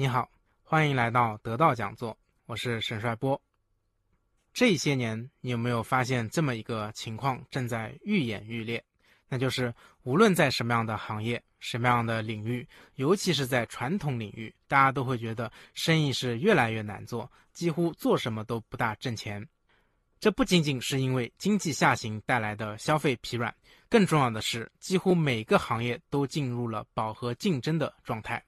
你好，欢迎来到得道讲座，我是沈帅波。这些年，你有没有发现这么一个情况正在愈演愈烈？那就是无论在什么样的行业、什么样的领域，尤其是在传统领域，大家都会觉得生意是越来越难做，几乎做什么都不大挣钱。这不仅仅是因为经济下行带来的消费疲软，更重要的是，几乎每个行业都进入了饱和竞争的状态。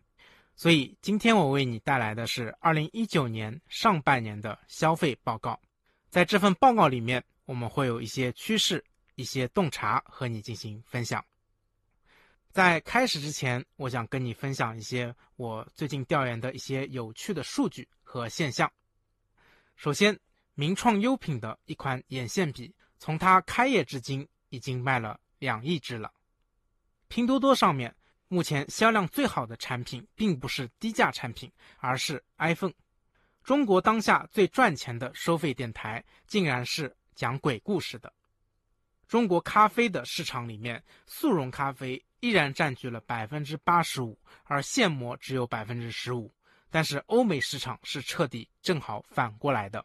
所以今天我为你带来的是2019年上半年的消费报告。在这份报告里面，我们会有一些趋势、一些洞察和你进行分享。在开始之前，我想跟你分享一些我最近调研的一些有趣的数据和现象。首先，名创优品的一款眼线笔从它开业至今已经卖了2亿支了。拼多多上面目前销量最好的产品并不是低价产品，而是 iPhone。 中国当下最赚钱的收费电台竟然是讲鬼故事的。中国咖啡的市场里面，速溶咖啡依然占据了 85%， 而现磨只有 15%， 但是欧美市场是彻底正好反过来的。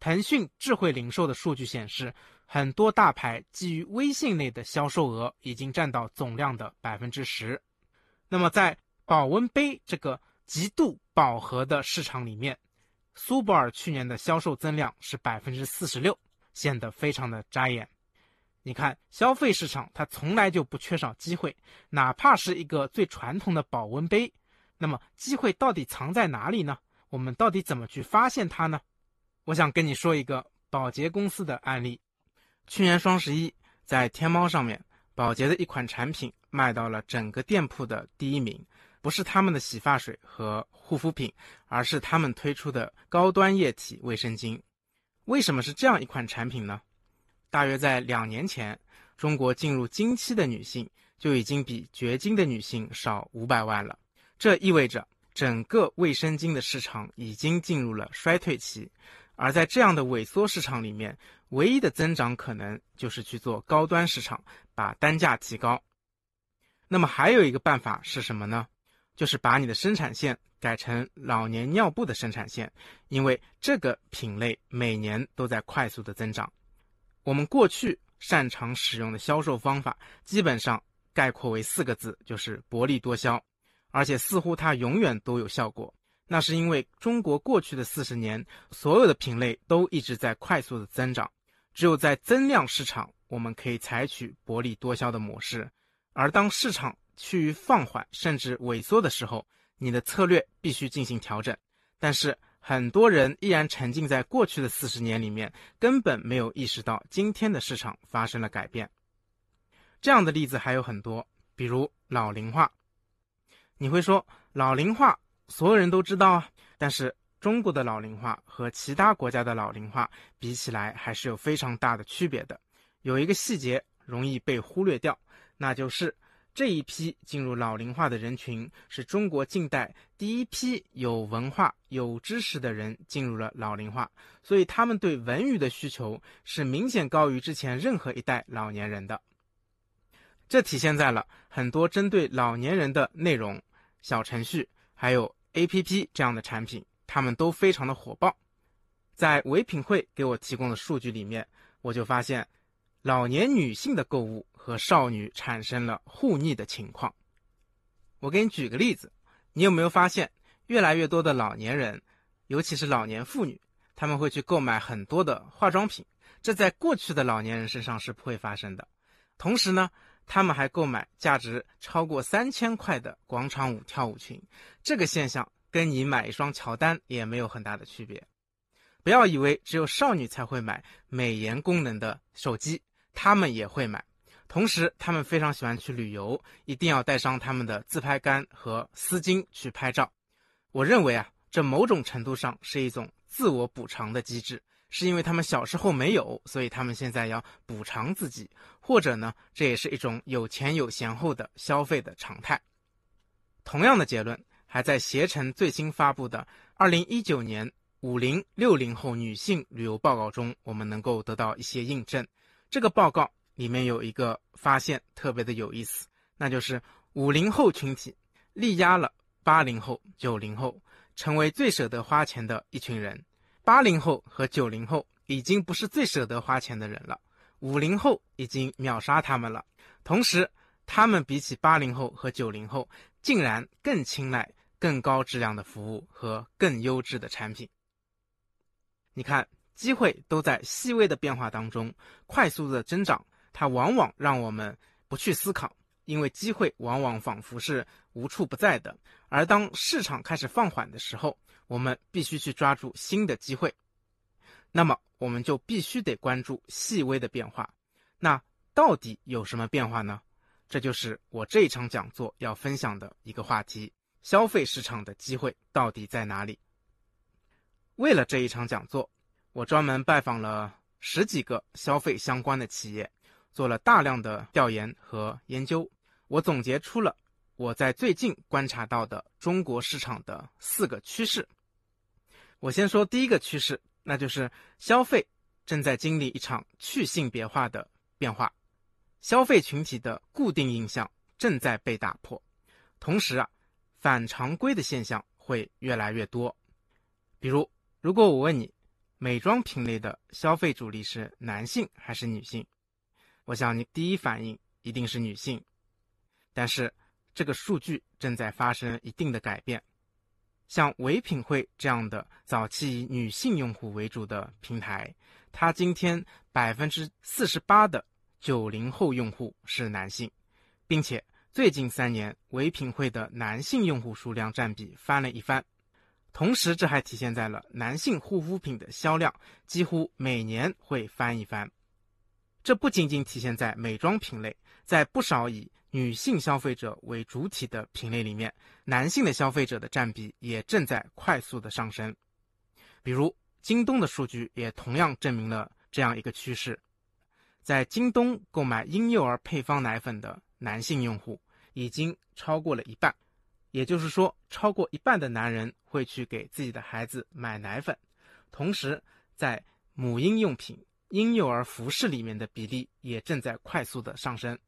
腾讯智慧零售的数据显示，很多大牌基于微信内的销售额已经占到总量的 10%。 那么在保温杯这个极度饱和的市场里面，苏泊尔去年的销售增量是 46%， 显得非常的扎眼。你看，消费市场它从来就不缺少机会，哪怕是一个最传统的保温杯，那么机会到底藏在哪里呢？我们到底怎么去发现它呢？我想跟你说一个宝洁公司的案例。去年双11，在天猫上面，宝洁的一款产品卖到了整个店铺的第1名，不是他们的洗发水和护肤品，而是他们推出的高端液体卫生巾。为什么是这样一款产品呢？大约在2年前，中国进入经期的女性就已经比绝经的女性少500万了，这意味着整个卫生巾的市场已经进入了衰退期。而在这样的萎缩市场里面，唯一的增长可能就是去做高端市场，把单价提高。那么还有一个办法是什么呢？就是把你的生产线改成老年尿布的生产线，因为这个品类每年都在快速的增长。我们过去擅长使用的销售方法基本上概括为4个字，就是薄利多销，而且似乎它永远都有效果。那是因为中国过去的40年，所有的品类都一直在快速的增长，只有在增量市场，我们可以采取薄利多销的模式。而当市场趋于放缓甚至萎缩的时候，你的策略必须进行调整。但是很多人依然沉浸在过去的40年里面，根本没有意识到今天的市场发生了改变。这样的例子还有很多，比如老龄化。你会说，老龄化所有人都知道啊，但是中国的老龄化和其他国家的老龄化比起来还是有非常大的区别的。有一个细节容易被忽略掉，那就是这一批进入老龄化的人群是中国近代第一批有文化有知识的人进入了老龄化，所以他们对文娱的需求是明显高于之前任何一代老年人的。这体现在了很多针对老年人的内容、小程序还有 APP 这样的产品，他们都非常的火爆。在唯品会给我提供的数据里面，我就发现老年女性的购物和少女产生了互逆的情况。我给你举个例子，你有没有发现越来越多的老年人，尤其是老年妇女，他们会去购买很多的化妆品，这在过去的老年人身上是不会发生的。同时呢，他们还购买价值超过3000块的广场舞跳舞裙，这个现象跟你买一双乔丹也没有很大的区别。不要以为只有少女才会买美颜功能的手机，他们也会买。同时他们非常喜欢去旅游，一定要带上他们的自拍杆和丝巾去拍照。我认为啊，这某种程度上是一种自我补偿的机制，是因为他们小时候没有，所以他们现在要补偿自己，或者呢，这也是一种有钱有闲后的消费的常态。同样的结论还在携程最新发布的2019年50-60后女性旅游报告中，我们能够得到一些印证。这个报告里面有一个发现特别的有意思，那就是50后群体力压了80后、90后成为最舍得花钱的一群人。80后和90后已经不是最舍得花钱的人了，50后已经秒杀他们了。同时，他们比起80后和90后，竟然更青睐更高质量的服务和更优质的产品。你看，机会都在细微的变化当中快速的增长，它往往让我们不去思考，因为机会往往仿佛是无处不在的。而当市场开始放缓的时候，我们必须去抓住新的机会，那么我们就必须得关注细微的变化。那到底有什么变化呢？这就是我这一场讲座要分享的一个话题：消费市场的机会到底在哪里？为了这一场讲座，我专门拜访了10几个消费相关的企业，做了大量的调研和研究。我总结出了我在最近观察到的中国市场的4个趋势。我先说第一个趋势，那就是消费正在经历一场去性别化的变化，消费群体的固定印象正在被打破，同时反常规的现象会越来越多。比如，如果我问你，美妆品类的消费主力是男性还是女性？我想你第一反应一定是女性。但是这个数据正在发生一定的改变，像唯品会这样的早期以女性用户为主的平台，它今天 48% 的90后用户是男性，并且最近3年，唯品会的男性用户数量占比翻了一番。同时，这还体现在了男性护肤品的销量几乎每年会翻一番。这不仅仅体现在美妆品类，在不少以女性消费者为主体的品类里面，男性的消费者的占比也正在快速的上升。比如，京东的数据也同样证明了这样一个趋势：在京东购买婴幼儿配方奶粉的男性用户已经超过了一半，也就是说，超过一半的男人会去给自己的孩子买奶粉。同时，在母婴用品、婴幼儿服饰里面的比例也正在快速的上升。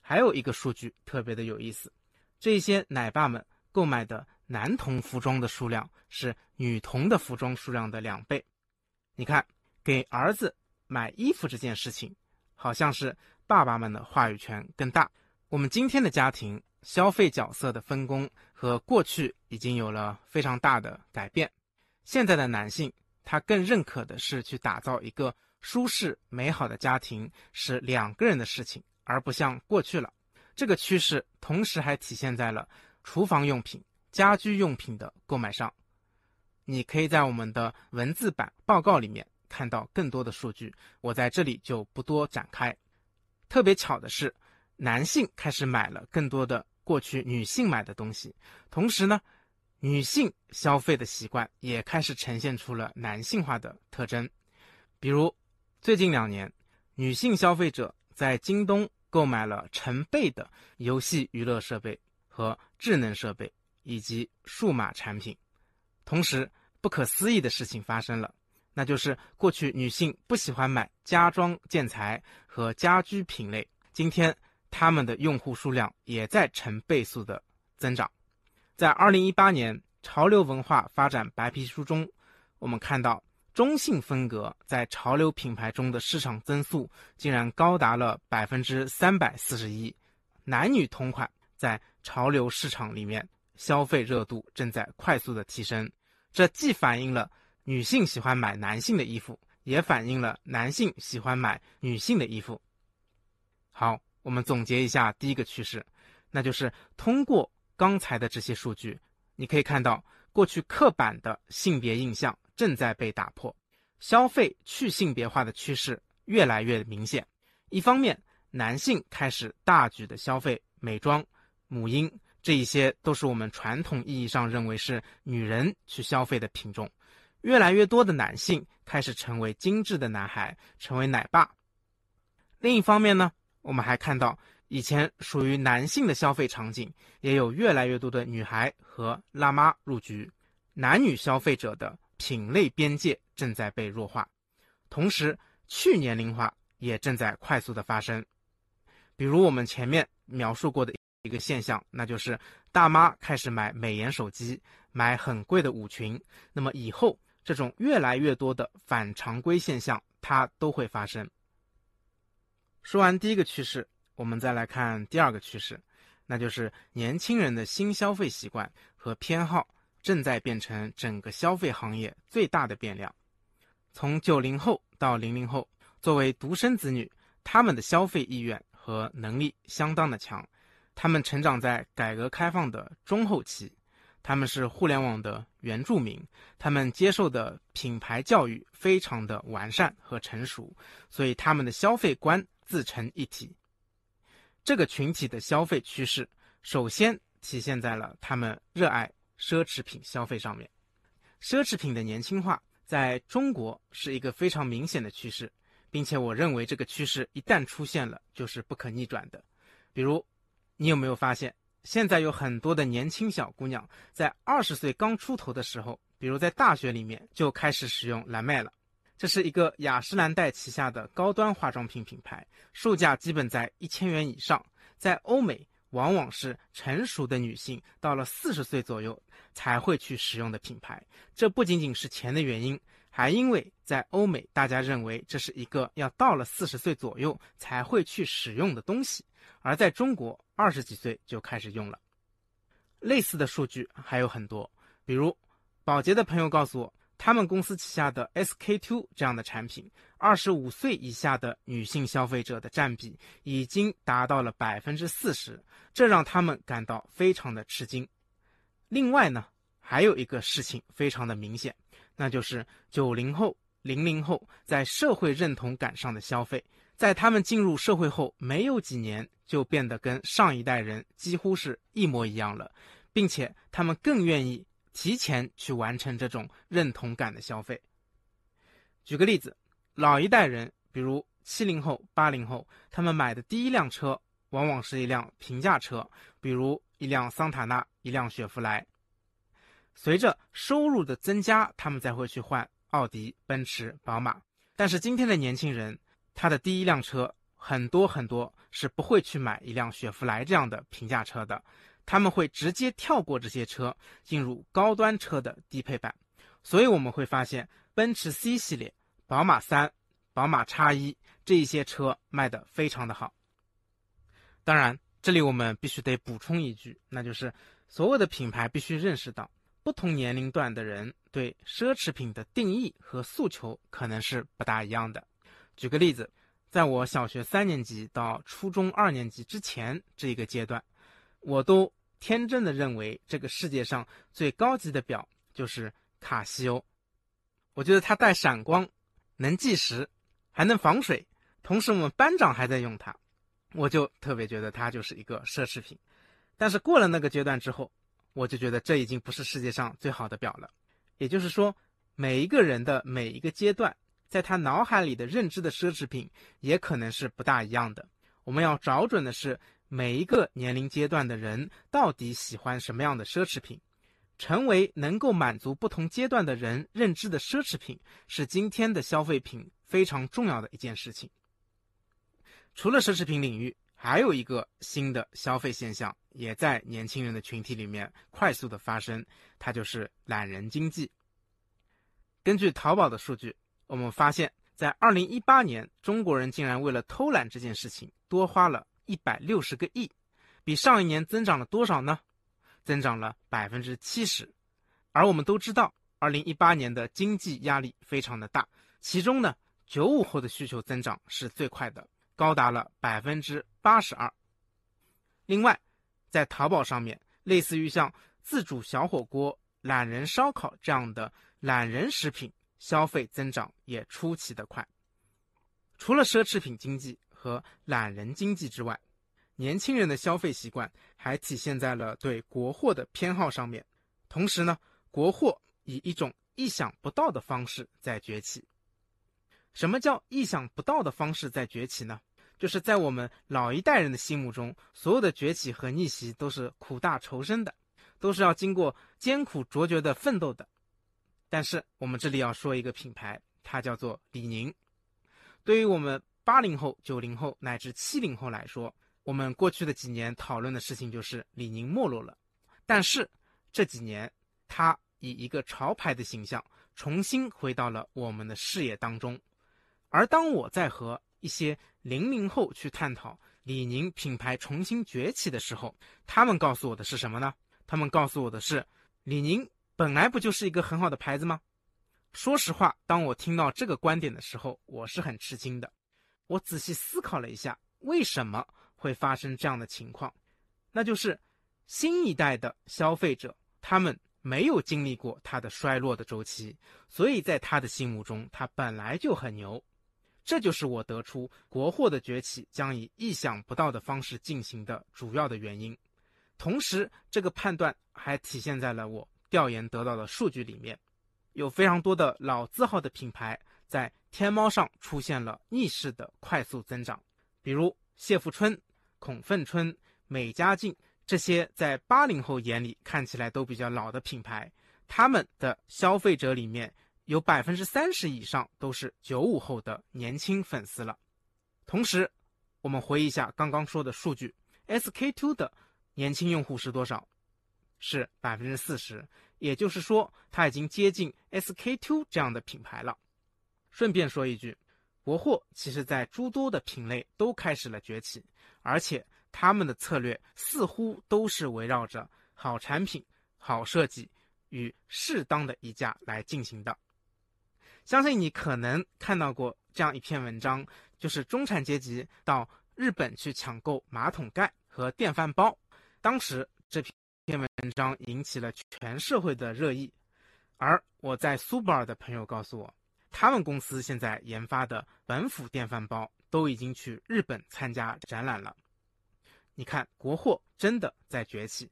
还有一个数据特别的有意思，这些奶爸们购买的男童服装的数量是女童的服装数量的2倍。你看，给儿子买衣服这件事情，好像是爸爸们的话语权更大。我们今天的家庭消费角色的分工和过去已经有了非常大的改变。现在的男性，他更认可的是去打造一个舒适美好的家庭，是2个人的事情，而不像过去了。这个趋势同时还体现在了厨房用品、家居用品的购买上。你可以在我们的文字版报告里面看到更多的数据，我在这里就不多展开。特别巧的是，男性开始买了更多的过去女性买的东西，同时呢，女性消费的习惯也开始呈现出了男性化的特征。比如，最近2年，女性消费者在京东购买了成倍的游戏娱乐设备和智能设备以及数码产品。同时，不可思议的事情发生了，那就是过去女性不喜欢买家装建材和家居品类，今天他们的用户数量也在成倍速的增长。在2018年潮流文化发展白皮书中，我们看到中性风格在潮流品牌中的市场增速竟然高达了 341%， 男女同款在潮流市场里面消费热度正在快速的提升。这既反映了女性喜欢买男性的衣服，也反映了男性喜欢买女性的衣服。好，我们总结一下第一个趋势，那就是通过刚才的这些数据，你可以看到过去刻板的性别印象正在被打破，消费去性别化的趋势越来越明显。一方面，男性开始大举的消费美妆、母婴，这一些都是我们传统意义上认为是女人去消费的品种。越来越多的男性开始成为精致的男孩，成为奶爸。另一方面呢，我们还看到以前属于男性的消费场景也有越来越多的女孩和辣妈入局，男女消费者的品类边界正在被弱化，同时去年龄化也正在快速的发生。比如我们前面描述过的一个现象，那就是大妈开始买美颜手机，买很贵的舞裙，那么以后这种越来越多的反常规现象它都会发生。说完第一个趋势，我们再来看第二个趋势，那就是年轻人的新消费习惯和偏好正在变成整个消费行业最大的变量。从90后到00后，作为独生子女，他们的消费意愿和能力相当的强，他们成长在改革开放的中后期，他们是互联网的原住民，他们接受的品牌教育非常的完善和成熟，所以他们的消费观自成一体。这个群体的消费趋势首先体现在了他们热爱奢侈品消费上面。奢侈品的年轻化在中国是一个非常明显的趋势，并且我认为这个趋势一旦出现了就是不可逆转的。比如你有没有发现，现在有很多的年轻小姑娘在20岁刚出头的时候，比如在大学里面就开始使用LAMER了。这是一个雅诗兰黛旗下的高端化妆品品牌，售价基本在1000元以上，在欧美往往是成熟的女性到了40岁左右才会去使用的品牌。这不仅仅是钱的原因，还因为在欧美大家认为这是一个要到了40岁左右才会去使用的东西，而在中国20几岁就开始用了。类似的数据还有很多，比如宝洁的朋友告诉我，他们公司旗下的 SK2 这样的产品，25岁以下的女性消费者的占比已经达到了 40%， 这让他们感到非常的吃惊。另外呢，还有一个事情非常的明显，那就是90后、00后在社会认同感上的消费，在他们进入社会后没有几年就变得跟上一代人几乎是一模一样了，并且他们更愿意提前去完成这种认同感的消费。举个例子，老一代人，比如70后、80后，他们买的第一辆车往往是一辆平价车，比如一辆桑塔纳、一辆雪佛兰。随着收入的增加，他们才会去换奥迪、奔驰、宝马。但是今天的年轻人，他的第一辆车很多是不会去买一辆雪佛兰这样的平价车的，他们会直接跳过这些车，进入高端车的低配版。所以我们会发现奔驰 C 系列、宝马3、宝马 X1 这一些车卖得非常的好。当然这里我们必须得补充一句，那就是所有的品牌必须认识到不同年龄段的人对奢侈品的定义和诉求可能是不大一样的。举个例子，在我小学3年级到初中2年级之前这一个阶段，我都天真的认为这个世界上最高级的表就是卡西欧，我觉得它带闪光，能计时，还能防水，同时我们班长还在用它，我就特别觉得它就是一个奢侈品。但是过了那个阶段之后，我就觉得这已经不是世界上最好的表了。也就是说，每一个人的每一个阶段，在他脑海里的认知的奢侈品也可能是不大一样的。我们要找准的是每一个年龄阶段的人到底喜欢什么样的奢侈品，成为能够满足不同阶段的人认知的奢侈品，是今天的消费品非常重要的一件事情。除了奢侈品领域，还有一个新的消费现象也在年轻人的群体里面快速的发生，它就是懒人经济。根据淘宝的数据，我们发现在2018年中国人竟然为了偷懒这件事情多花了160个亿，比上一年增长了多少呢？增长了 70%。 而我们都知道2018年的经济压力非常的大，其中呢95后的需求增长是最快的，高达了 82%。 另外在淘宝上面，类似于像自主小火锅、懒人烧烤这样的懒人食品消费增长也出奇的快。除了奢侈品经济和懒人经济之外，年轻人的消费习惯还体现在了对国货的偏好上面。同时呢，国货以一种意想不到的方式在崛起。什么叫意想不到的方式在崛起呢？就是在我们老一代人的心目中，所有的崛起和逆袭都是苦大仇深的，都是要经过艰苦卓绝的奋斗的。但是我们这里要说一个品牌，它叫做李宁。对于我们80后、90后乃至70后来说，我们过去的几年讨论的事情就是李宁没落了，但是这几年它以一个潮牌的形象重新回到了我们的视野当中。而当我在和一些00后去探讨李宁品牌重新崛起的时候，他们告诉我的是什么呢？他们告诉我的是，李宁本来不就是一个很好的牌子吗？说实话，当我听到这个观点的时候，我是很吃惊的。我仔细思考了一下，为什么会发生这样的情况？那就是新一代的消费者，他们没有经历过它的衰落的周期，所以在他的心目中，它本来就很牛。这就是我得出国货的崛起将以意想不到的方式进行的主要的原因。同时，这个判断还体现在了我调研得到的数据里面，有非常多的老字号的品牌在天猫上出现了逆势的快速增长，比如谢富春、孔奋春、美加净这些在80后眼里看起来都比较老的品牌，他们的消费者里面有 30% 以上都是95后的年轻粉丝了。同时我们回忆一下刚刚说的数据， SK2 的年轻用户是多少？是 40%， 也就是说它已经接近 SK2 这样的品牌了。顺便说一句，国货其实在诸多的品类都开始了崛起，而且他们的策略似乎都是围绕着好产品、好设计与适当的溢价来进行的。相信你可能看到过这样一篇文章，就是中产阶级到日本去抢购马桶盖和电饭煲。当时这篇文章引起了全社会的热议，而我在苏泊尔的朋友告诉我，他们公司现在研发的本府电饭煲都已经去日本参加展览了。你看，国货真的在崛起。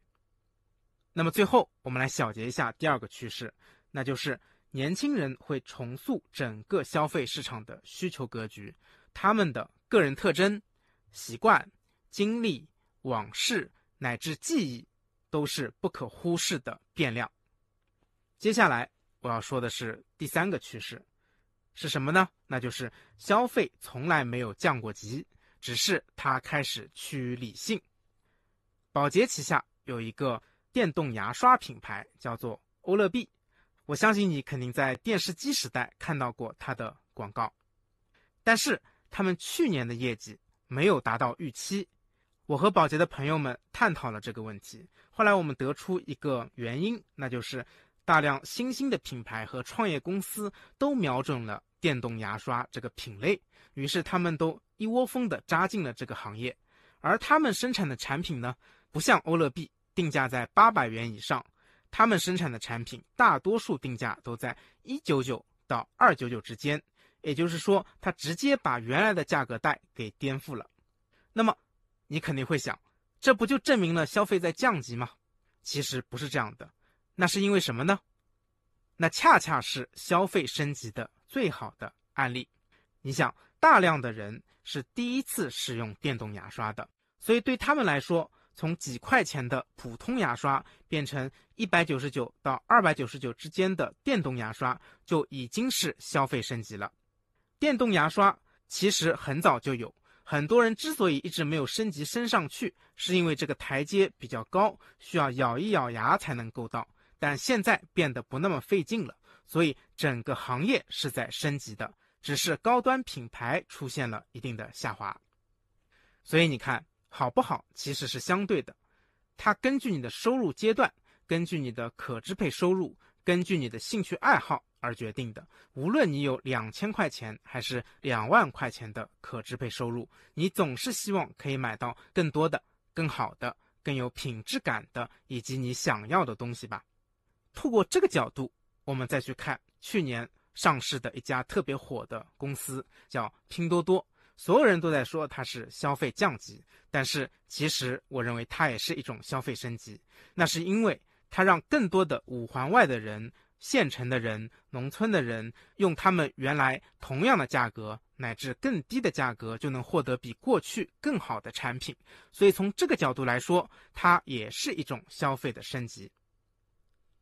那么最后我们来小结一下第二个趋势，那就是年轻人会重塑整个消费市场的需求格局，他们的个人特征、习惯、经历、往事乃至记忆都是不可忽视的变量。接下来我要说的是第三个趋势是什么呢？那就是消费从来没有降过级，只是它开始趋于理性。宝洁旗下有一个电动牙刷品牌叫做欧乐 B，我相信你肯定在电视机时代看到过它的广告，但是他们去年的业绩没有达到预期。我和宝洁的朋友们探讨了这个问题，后来我们得出一个原因，那就是大量新兴的品牌和创业公司都瞄准了电动牙刷这个品类，于是他们都一窝蜂地扎进了这个行业。而他们生产的产品呢，不像欧乐 B 定价在800元以上，他们生产的产品大多数定价都在199到299之间，也就是说它直接把原来的价格带给颠覆了。那么你肯定会想，这不就证明了消费在降级吗？其实不是这样的。那是因为什么呢？那恰恰是消费升级的最好的案例。你想，大量的人是第一次使用电动牙刷的，所以对他们来说，从几块钱的普通牙刷变成199到299之间的电动牙刷，就已经是消费升级了。电动牙刷其实很早就有，很多人之所以一直没有升级升上去，是因为这个台阶比较高，需要咬一咬牙才能够到，但现在变得不那么费劲了，所以整个行业是在升级的，只是高端品牌出现了一定的下滑。所以你看，好不好其实是相对的，它根据你的收入阶段，根据你的可支配收入，根据你的兴趣爱好而决定的。无论你有2000块钱还是2万块钱的可支配收入，你总是希望可以买到更多的、更好的、更有品质感的以及你想要的东西吧。透过这个角度，我们再去看去年上市的一家特别火的公司叫拼多多，所有人都在说它是消费降级，但是其实我认为它也是一种消费升级。那是因为它让更多的五环外的人、县城的人、农村的人，用他们原来同样的价格乃至更低的价格就能获得比过去更好的产品，所以从这个角度来说，它也是一种消费的升级。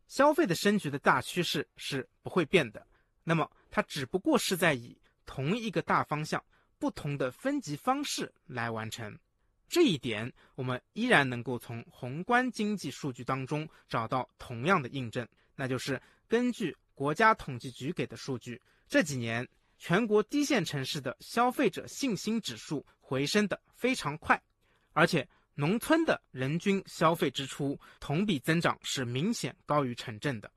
消费的升级的大趋势是不会变的，那么它只不过是在以同一个大方向不同的分级方式来完成。这一点我们依然能够从宏观经济数据当中找到同样的印证，那就是根据国家统计局给的数据，这几年全国低线城市的消费者信心指数回升得非常快，而且农村的人均消费支出同比增长是明显高于城镇的，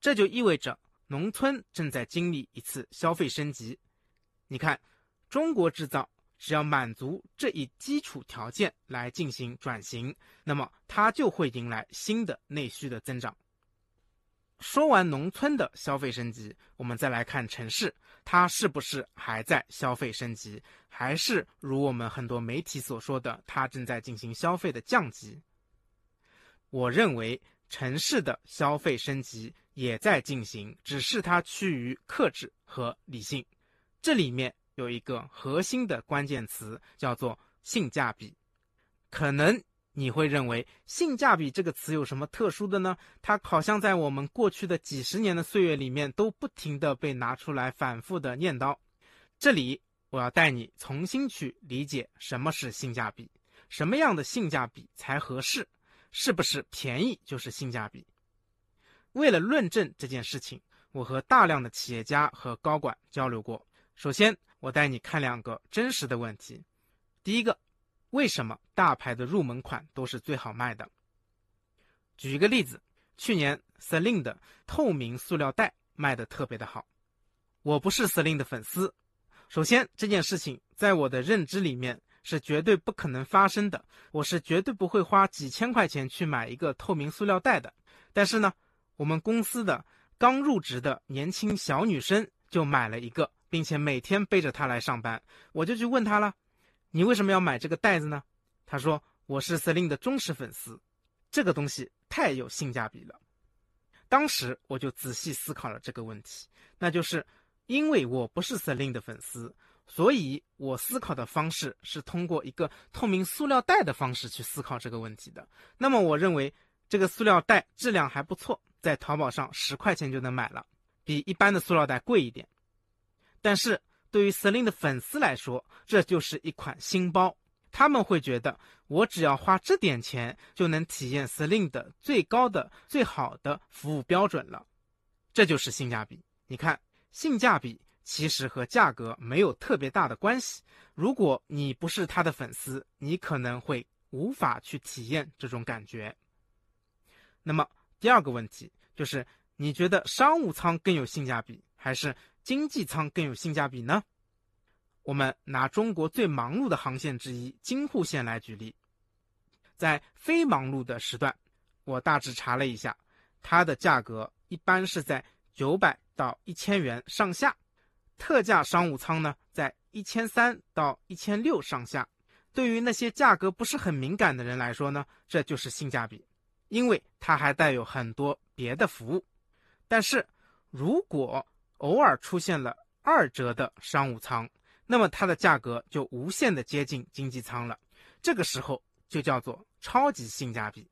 这就意味着农村正在经历一次消费升级。你看，中国制造只要满足这一基础条件来进行转型，那么它就会迎来新的内需的增长。说完农村的消费升级，我们再来看城市，它是不是还在消费升级，还是如我们很多媒体所说的，它正在进行消费的降级？我认为城市的消费升级也在进行，只是它趋于克制和理性。这里面有一个核心的关键词，叫做性价比。可能你会认为性价比这个词有什么特殊的呢？它好像在我们过去的几十年的岁月里面都不停地被拿出来反复的念叨。这里我要带你重新去理解什么是性价比，什么样的性价比才合适，是不是便宜就是性价比。为了论证这件事情，我和大量的企业家和高管交流过。首先我带你看两个真实的问题。第一个，为什么大牌的入门款都是最好卖的？举一个例子，去年 Celine 的透明塑料袋卖得特别的好。我不是 Celine 的粉丝，首先这件事情在我的认知里面是绝对不可能发生的，我是绝对不会花几千块钱去买一个透明塑料袋的。但是呢，我们公司的刚入职的年轻小女生就买了一个，并且每天背着它来上班。我就去问她了，你为什么要买这个袋子呢？他说，我是 Celine 的忠实粉丝，这个东西太有性价比了。当时我就仔细思考了这个问题，那就是因为我不是 Celine 的粉丝，所以我思考的方式是通过一个透明塑料袋的方式去思考这个问题的。那么我认为这个塑料袋质量还不错，在淘宝上10块钱就能买了，比一般的塑料袋贵一点。但是对于 Celine 的粉丝来说，这就是一款新包，他们会觉得我只要花这点钱就能体验 Celine 的最高的最好的服务标准了，这就是性价比。你看，性价比其实和价格没有特别大的关系，如果你不是他的粉丝，你可能会无法去体验这种感觉。那么第二个问题就是，你觉得商务舱更有性价比还是经济舱更有性价比呢？我们拿中国最忙碌的航线之一京沪线来举例，在非忙碌的时段，我大致查了一下，它的价格一般是在900到1000元上下，特价商务舱呢在1300到1600上下。对于那些价格不是很敏感的人来说呢，这就是性价比，因为它还带有很多别的服务。但是如果偶尔出现了2折的商务舱，那么它的价格就无限的接近经济舱了，这个时候就叫做超级性价比。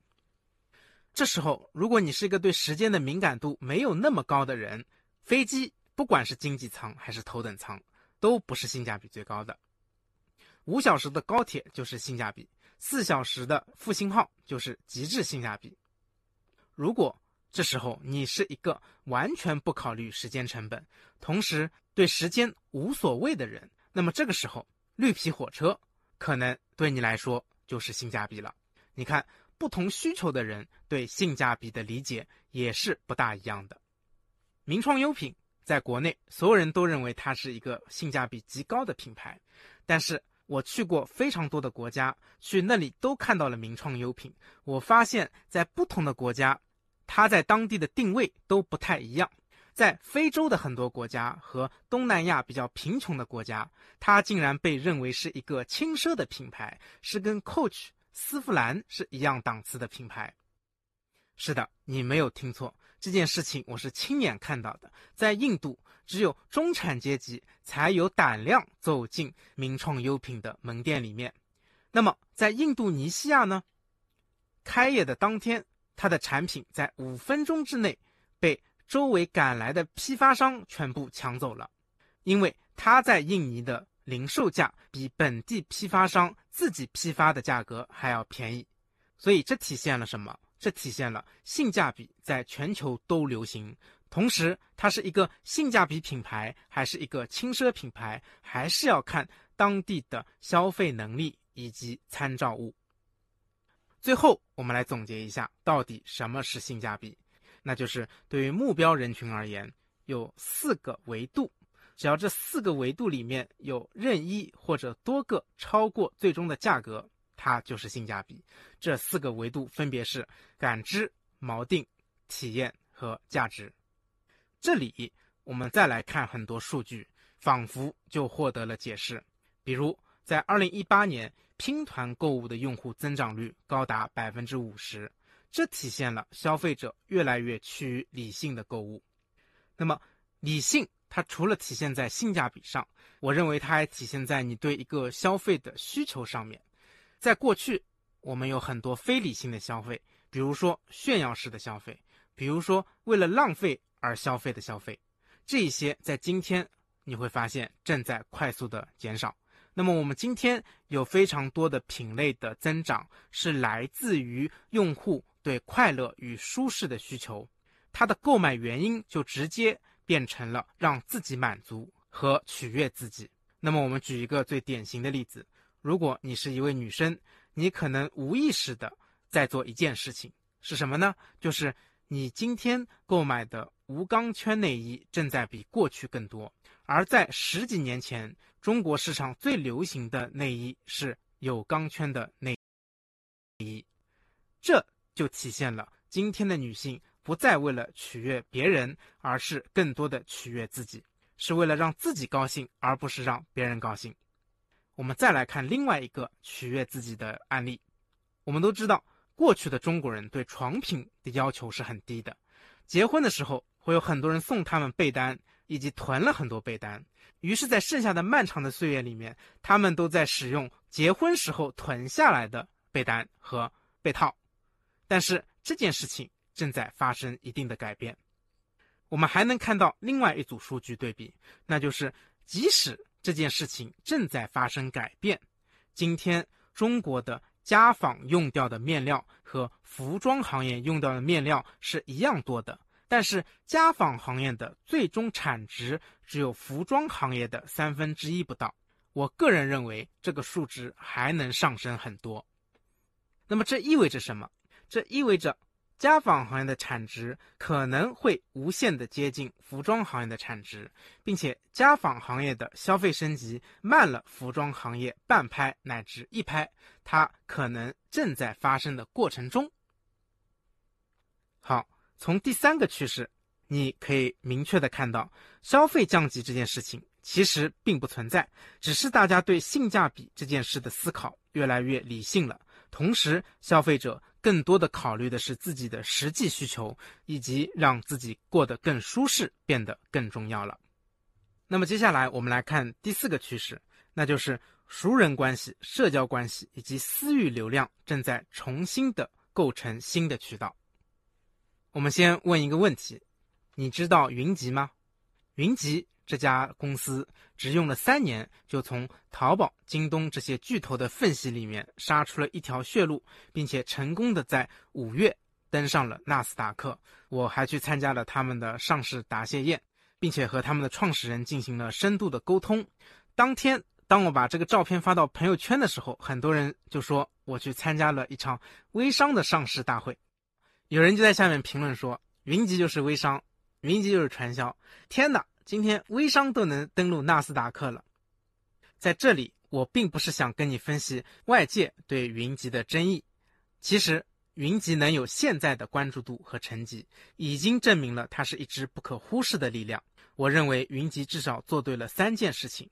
这时候如果你是一个对时间的敏感度没有那么高的人，飞机不管是经济舱还是头等舱都不是性价比最高的。5小时的高铁就是性价比，4小时的复兴号就是极致性价比。如果这时候你是一个完全不考虑时间成本，同时对时间无所谓的人，那么这个时候绿皮火车可能对你来说就是性价比了。你看，不同需求的人对性价比的理解也是不大一样的。名创优品在国内所有人都认为它是一个性价比极高的品牌，但是我去过非常多的国家，去那里都看到了名创优品，我发现在不同的国家它在当地的定位都不太一样。在非洲的很多国家和东南亚比较贫穷的国家，它竟然被认为是一个轻奢的品牌，是跟 Coach、丝芙兰是一样档次的品牌。是的，你没有听错，这件事情我是亲眼看到的。在印度，只有中产阶级才有胆量走进名创优品的门店里面。那么在印度尼西亚呢？开业的当天，它的产品在5分钟之内被周围赶来的批发商全部抢走了，因为它在印尼的零售价比本地批发商自己批发的价格还要便宜。所以这体现了什么？这体现了性价比在全球都流行，同时它是一个性价比品牌还是一个轻奢品牌，还是要看当地的消费能力以及参照物。最后我们来总结一下，到底什么是性价比？那就是对于目标人群而言，有4个维度，只要这4个维度里面有任一或者多个超过最终的价格，它就是性价比。这4个维度分别是感知、锚定、体验和价值。这里我们再来看很多数据，仿佛就获得了解释。比如在2018年，拼团购物的用户增长率高达 50%， 这体现了消费者越来越趋于理性的购物。那么理性它除了体现在性价比上，我认为它还体现在你对一个消费的需求上面。在过去我们有很多非理性的消费，比如说炫耀式的消费，比如说为了浪费而消费的消费，这一些在今天你会发现正在快速的减少。那么我们今天有非常多的品类的增长是来自于用户对快乐与舒适的需求，它的购买原因就直接变成了让自己满足和取悦自己。那么我们举一个最典型的例子，如果你是一位女生，你可能无意识的在做一件事情，是什么呢？就是你今天购买的无钢圈内衣正在比过去更多，而在10几年前，中国市场最流行的内衣是有钢圈的内衣。这就体现了今天的女性不再为了取悦别人，而是更多的取悦自己，是为了让自己高兴，而不是让别人高兴。我们再来看另外一个取悦自己的案例。我们都知道过去的中国人对床品的要求是很低的，结婚的时候会有很多人送他们被单，以及囤了很多被单，于是在剩下的漫长的岁月里面，他们都在使用结婚时候囤下来的被单和被套。但是这件事情正在发生一定的改变。我们还能看到另外一组数据对比，那就是即使这件事情正在发生改变，今天中国的家纺用掉的面料和服装行业用掉的面料是一样多的，但是家纺行业的最终产值只有服装行业的1/3不到。我个人认为这个数值还能上升很多。那么这意味着什么？这意味着家纺行业的产值可能会无限的接近服装行业的产值，并且家纺行业的消费升级慢了服装行业半拍乃至一拍，它可能正在发生的过程中。好，从第3个趋势，你可以明确的看到，消费降级这件事情其实并不存在，只是大家对性价比这件事的思考越来越理性了，同时消费者更多的考虑的是自己的实际需求，以及让自己过得更舒适变得更重要了。那么接下来我们来看第4个趋势，那就是熟人关系、社交关系以及私域流量正在重新的构成新的渠道。我们先问一个问题，你知道云集吗？云集这家公司只用了3年，就从淘宝、京东这些巨头的缝隙里面杀出了一条血路，并且成功的在5月登上了纳斯达克。我还去参加了他们的上市答谢宴，并且和他们的创始人进行了深度的沟通。当天当我把这个照片发到朋友圈的时候，很多人就说我去参加了一场微商的上市大会。有人就在下面评论说，云集就是微商，云集就是传销，天哪，今天微商都能登陆纳斯达克了。在这里我并不是想跟你分析外界对云集的争议，其实云集能有现在的关注度和成绩，已经证明了它是一支不可忽视的力量。我认为云集至少做对了3件事情。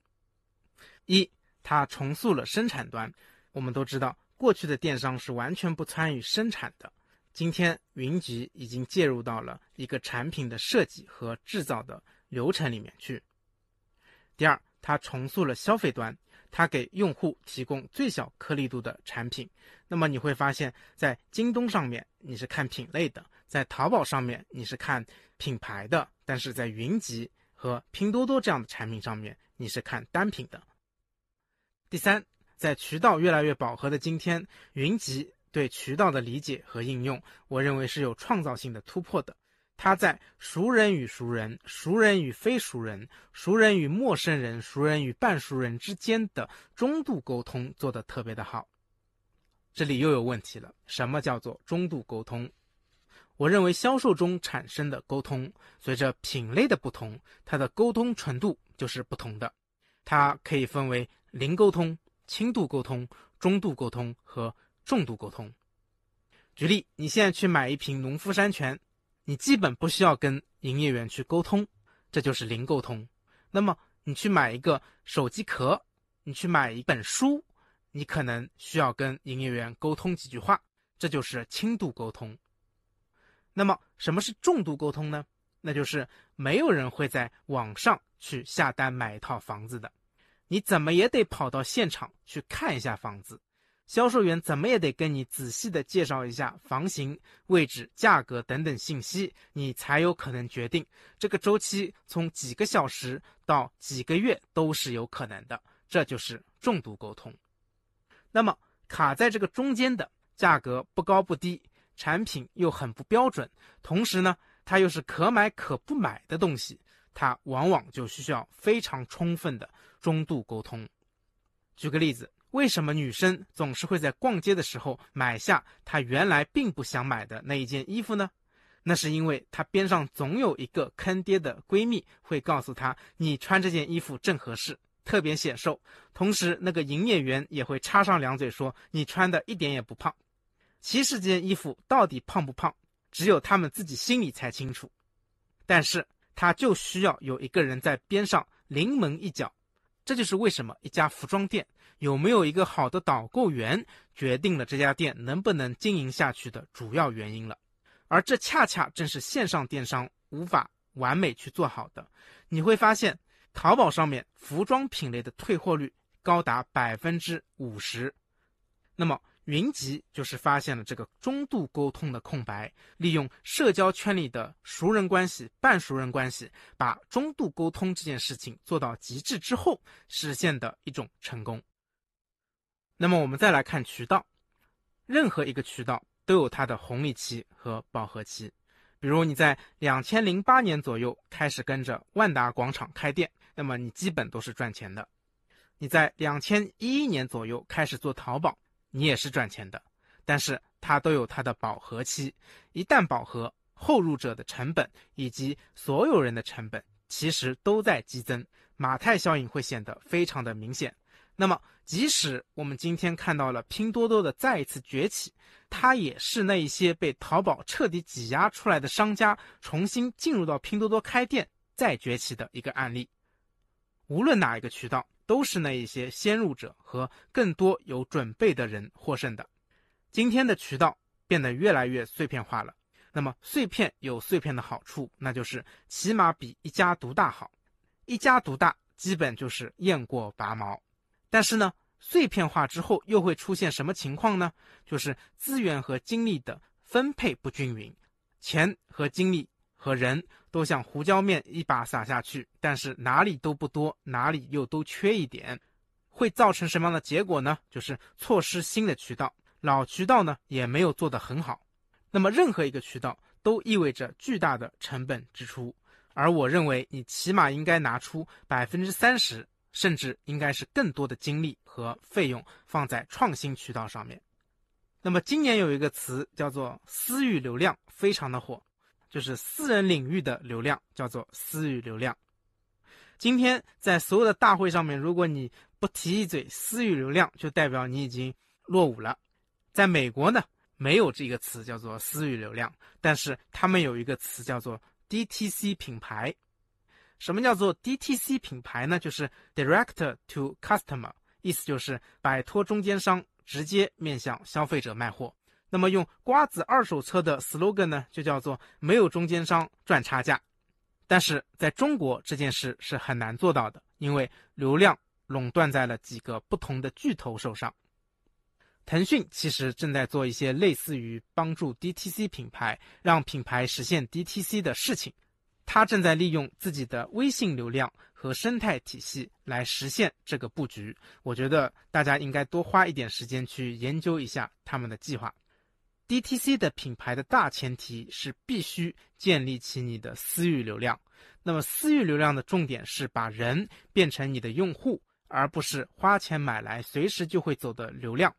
一，它重塑了生产端。我们都知道过去的电商是完全不参与生产的，今天云集已经介入到了一个产品的设计和制造的流程里面去。第二，它重塑了消费端，它给用户提供最小颗粒度的产品。那么你会发现，在京东上面你是看品类的，在淘宝上面你是看品牌的，但是在云集和拼多多这样的产品上面你是看单品的。第三，在渠道越来越饱和的今天，云集对渠道的理解和应用，我认为是有创造性的突破的。它在熟人与熟人、熟人与非熟人、熟人与陌生人、熟人与半熟人之间的中度沟通做得特别的好。这里又有问题了，什么叫做中度沟通？我认为销售中产生的沟通，随着品类的不同，它的沟通程度就是不同的。它可以分为零沟通、轻度沟通、中度沟通和重度沟通。举例，你现在去买一瓶农夫山泉，你基本不需要跟营业员去沟通，这就是零沟通。那么你去买一个手机壳，你去买一本书，你可能需要跟营业员沟通几句话，这就是轻度沟通。那么什么是重度沟通呢？那就是没有人会在网上去下单买一套房子的，你怎么也得跑到现场去看一下房子，销售员怎么也得跟你仔细的介绍一下房型、位置、价格等等信息，你才有可能决定。这个周期从几个小时到几个月都是有可能的，这就是重度沟通。那么卡在这个中间的，价格不高不低，产品又很不标准，同时呢，它又是可买可不买的东西，它往往就需要非常充分的中度沟通。举个例子，为什么女生总是会在逛街的时候买下她原来并不想买的那一件衣服呢？那是因为她边上总有一个坑爹的闺蜜会告诉她，你穿这件衣服正合适，特别显瘦，同时那个营业员也会插上两嘴说，你穿的一点也不胖。其实这件衣服到底胖不胖，只有他们自己心里才清楚，但是他就需要有一个人在边上临门一脚。这就是为什么一家服装店有没有一个好的导购员，决定了这家店能不能经营下去的主要原因了。而这恰恰正是线上电商无法完美去做好的。你会发现淘宝上面服装品类的退货率高达 50%。 那么云集就是发现了这个中度沟通的空白，利用社交圈里的熟人关系、半熟人关系，把中度沟通这件事情做到极致之后实现的一种成功。那么我们再来看渠道，任何一个渠道都有它的红利期和饱和期。比如你在2008年左右开始跟着万达广场开店，那么你基本都是赚钱的。你在2011年左右开始做淘宝，你也是赚钱的，但是它都有它的饱和期，一旦饱和，后入者的成本以及所有人的成本其实都在激增，马太效应会显得非常的明显。那么即使我们今天看到了拼多多的再一次崛起，它也是那一些被淘宝彻底挤压出来的商家重新进入到拼多多开店再崛起的一个案例。无论哪一个渠道，都是那一些先入者和更多有准备的人获胜的。今天的渠道变得越来越碎片化了，那么碎片有碎片的好处，那就是起码比一家独大好，一家独大基本就是雁过拔毛。但是呢，碎片化之后又会出现什么情况呢？就是资源和精力的分配不均匀，钱和精力和人都像胡椒面一把撒下去，但是哪里都不多，哪里又都缺一点，会造成什么样的结果呢？就是错失新的渠道，老渠道呢也没有做得很好。那么任何一个渠道都意味着巨大的成本支出，而我认为你起码应该拿出 30%， 甚至应该是更多的精力和费用放在创新渠道上面。那么今年有一个词叫做私域流量，非常的火，就是私人领域的流量叫做私域流量。今天在所有的大会上面，如果你不提一嘴私域流量，就代表你已经落伍了。在美国呢，没有这个词叫做私域流量，但是他们有一个词叫做 DTC 品牌。什么叫做 DTC 品牌呢？就是 Direct to Customer， 意思就是摆脱中间商，直接面向消费者卖货。那么用瓜子二手车的 slogan 呢，就叫做没有中间商赚差价。但是在中国这件事是很难做到的，因为流量垄断在了几个不同的巨头手上。腾讯其实正在做一些类似于帮助 DTC 品牌，让品牌实现 DTC 的事情，他正在利用自己的微信流量和生态体系来实现这个布局。我觉得大家应该多花一点时间去研究一下他们的计划。DTC 的品牌的大前提是必须建立起你的私域流量。那么私域流量的重点是把人变成你的用户，而不是花钱买来随时就会走的流量。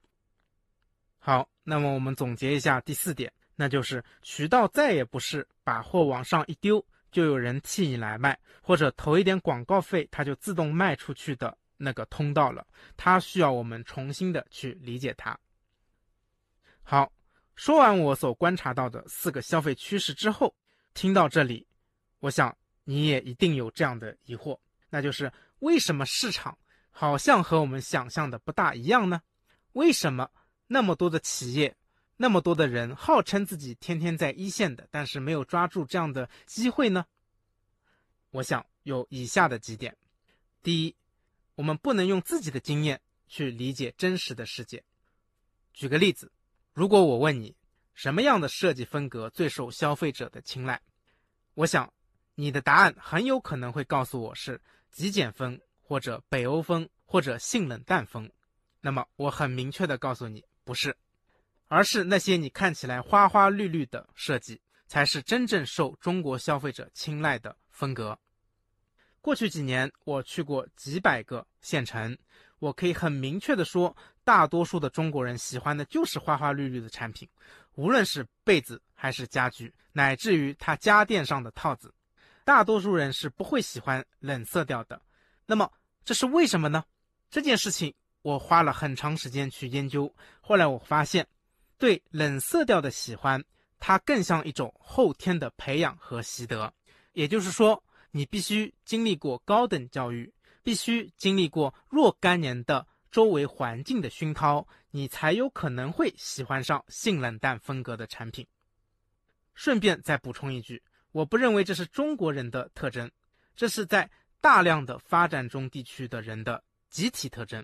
好，那么我们总结一下第四点，那就是渠道再也不是把货往上一丢就有人替你来卖，或者投一点广告费它就自动卖出去的那个通道了，它需要我们重新的去理解它。好，说完我所观察到的四个消费趋势之后，听到这里，我想你也一定有这样的疑惑，那就是为什么市场好像和我们想象的不大一样呢？为什么那么多的企业，那么多的人号称自己天天在一线的，但是没有抓住这样的机会呢？我想有以下的几点。第一，我们不能用自己的经验去理解真实的世界。举个例子，如果我问你什么样的设计风格最受消费者的青睐，我想你的答案很有可能会告诉我是极简风或者北欧风或者性冷淡风。那么我很明确的告诉你，不是，而是那些你看起来花花绿绿的设计才是真正受中国消费者青睐的风格。过去几年我去过几百个县城，我可以很明确的说，大多数的中国人喜欢的就是花花绿绿的产品，无论是被子还是家具，乃至于他家电上的套子，大多数人是不会喜欢冷色调的。那么这是为什么呢？这件事情我花了很长时间去研究，后来我发现，对冷色调的喜欢，它更像一种后天的培养和习得，也就是说，你必须经历过高等教育，必须经历过若干年的周围环境的熏陶，你才有可能会喜欢上性冷淡风格的产品。顺便再补充一句，我不认为这是中国人的特征，这是在大量的发展中地区的人的集体特征。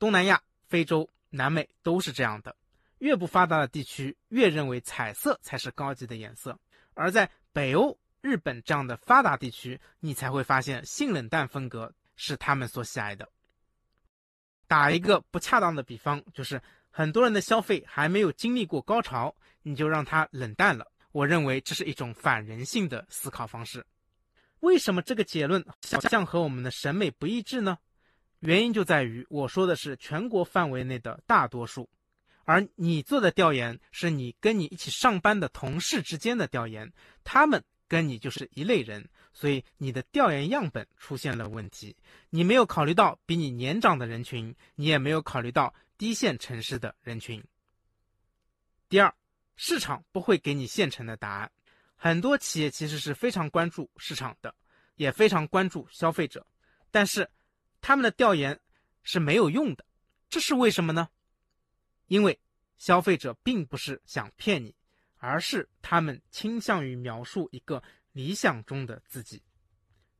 东南亚、非洲、南美都是这样的，越不发达的地区越认为彩色才是高级的颜色，而在北欧、日本这样的发达地区，你才会发现性冷淡风格是他们所喜爱的。打一个不恰当的比方，就是很多人的消费还没有经历过高潮，你就让它冷淡了，我认为这是一种反人性的思考方式。为什么这个结论好像和我们的审美不一致呢？原因就在于我说的是全国范围内的大多数，而你做的调研是你跟你一起上班的同事之间的调研，他们跟你就是一类人，所以你的调研样本出现了问题，你没有考虑到比你年长的人群，你也没有考虑到低线城市的人群。第二，市场不会给你现成的答案。很多企业其实是非常关注市场的，也非常关注消费者，但是他们的调研是没有用的。这是为什么呢？因为消费者并不是想骗你，而是他们倾向于描述一个理想中的自己。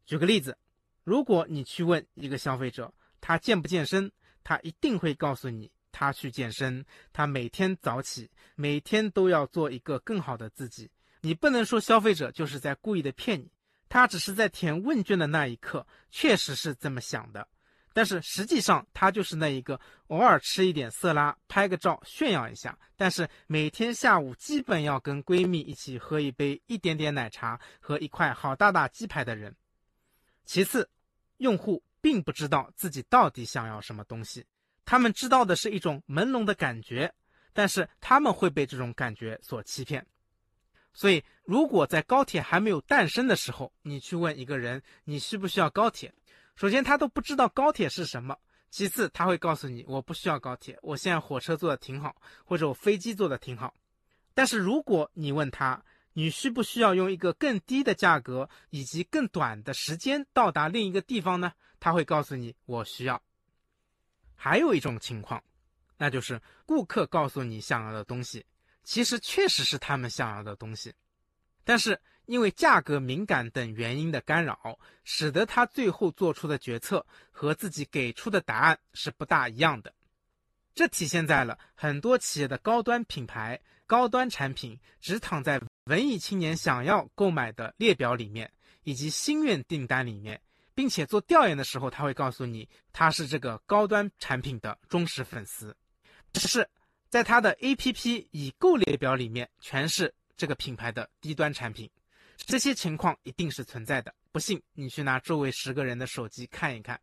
举个例子，如果你去问一个消费者他健不健身，他一定会告诉你他去健身，他每天早起，每天都要做一个更好的自己。你不能说消费者就是在故意的骗你，他只是在填问卷的那一刻确实是这么想的，但是实际上他就是那一个偶尔吃一点色拉拍个照炫耀一下，但是每天下午基本要跟闺蜜一起喝一杯一点点奶茶和一块好大大鸡排的人。其次，用户并不知道自己到底想要什么东西，他们知道的是一种朦胧的感觉，但是他们会被这种感觉所欺骗。所以如果在高铁还没有诞生的时候，你去问一个人你需不需要高铁，首先他都不知道高铁是什么，其次他会告诉你我不需要高铁，我现在火车坐的挺好，或者我飞机坐的挺好。但是如果你问他你需不需要用一个更低的价格以及更短的时间到达另一个地方呢，他会告诉你我需要。还有一种情况，那就是顾客告诉你想要的东西其实确实是他们想要的东西，但是因为价格敏感等原因的干扰，使得他最后做出的决策和自己给出的答案是不大一样的。这体现在了很多企业的高端品牌、高端产品只躺在文艺青年想要购买的列表里面，以及心愿订单里面，并且做调研的时候他会告诉你他是这个高端产品的忠实粉丝。只是在他的 APP 已购列表里面全是这个品牌的低端产品，这些情况一定是存在的，不信你去拿周围10个人的手机看一看。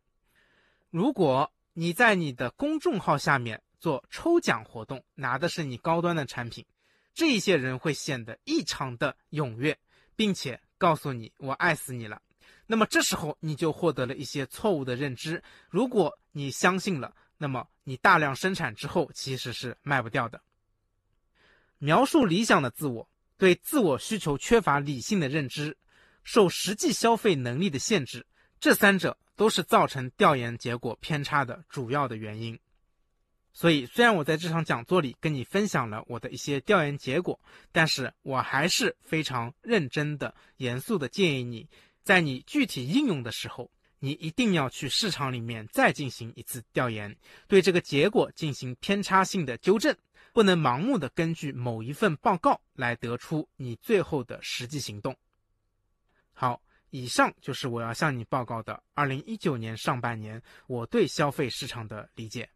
如果你在你的公众号下面做抽奖活动，拿的是你高端的产品，这一些人会显得异常的踊跃，并且告诉你我爱死你了。那么这时候你就获得了一些错误的认知，如果你相信了，那么你大量生产之后其实是卖不掉的。描述理想的自我，对自我需求缺乏理性的认知，受实际消费能力的限制，这三者都是造成调研结果偏差的主要的原因。所以虽然我在这场讲座里跟你分享了我的一些调研结果，但是我还是非常认真的严肃的建议你，在你具体应用的时候，你一定要去市场里面再进行一次调研，对这个结果进行偏差性的纠正，不能盲目的根据某一份报告来得出你最后的实际行动。好，以上就是我要向你报告的2019年上半年我对消费市场的理解。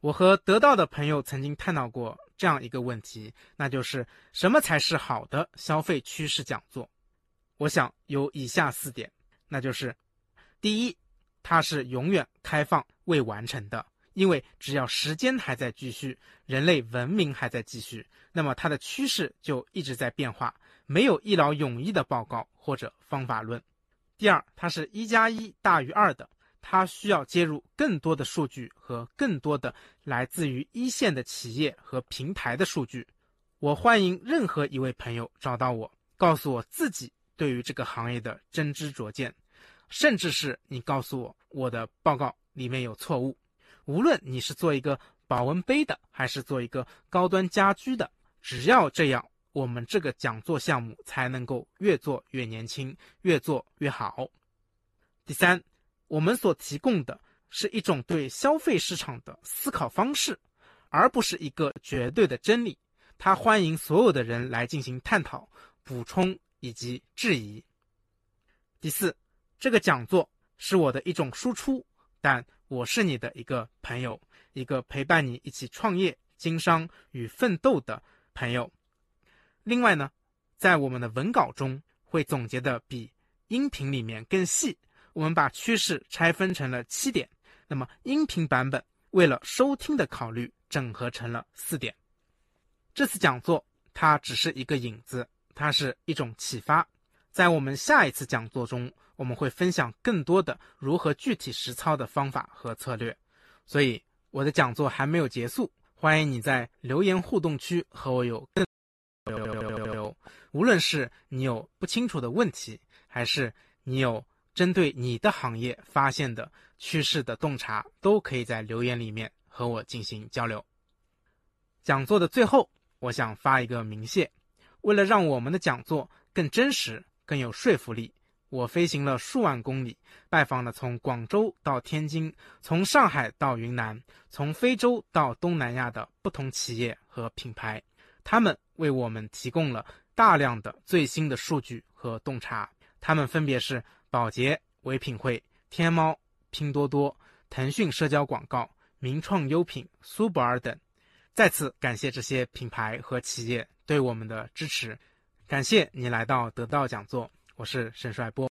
我和得到的朋友曾经探讨过这样一个问题，那就是什么才是好的消费趋势讲座。我想有以下4点，那就是第一，它是永远开放未完成的，因为只要时间还在继续，人类文明还在继续，那么它的趋势就一直在变化，没有一劳永逸的报告或者方法论。第二，它是1+1大于2的，它需要接入更多的数据和更多的来自于一线的企业和平台的数据。我欢迎任何一位朋友找到我，告诉我自己对于这个行业的真知灼见，甚至是你告诉我我的报告里面有错误。无论你是做一个保温杯的还是做一个高端家居的，只要这样，我们这个讲座项目才能够越做越年轻，越做越好。第三，我们所提供的是一种对消费市场的思考方式，而不是一个绝对的真理，它欢迎所有的人来进行探讨、补充以及质疑。第四，这个讲座是我的一种输出，但我是你的一个朋友，一个陪伴你一起创业、经商与奋斗的朋友。另外呢，在我们的文稿中会总结的比音频里面更细，我们把趋势拆分成了7点，那么音频版本为了收听的考虑整合成了4点。这次讲座它只是一个引子，它是一种启发，在我们下一次讲座中，我们会分享更多的如何具体实操的方法和策略。所以我的讲座还没有结束，欢迎你在留言互动区和我有更多的交流，无论是你有不清楚的问题，还是你有针对你的行业发现的趋势的洞察，都可以在留言里面和我进行交流。讲座的最后，我想发一个鸣谢，为了让我们的讲座更真实、更有说服力，我飞行了数万公里，拜访了从广州到天津，从上海到云南，从非洲到东南亚的不同企业和品牌，他们为我们提供了大量的最新的数据和洞察。他们分别是宝洁、唯品会、天猫、拼多多、腾讯社交广告、名创优品、苏泊尔等。再次感谢这些品牌和企业对我们的支持，感谢你来到得到讲座，我是沈帅波。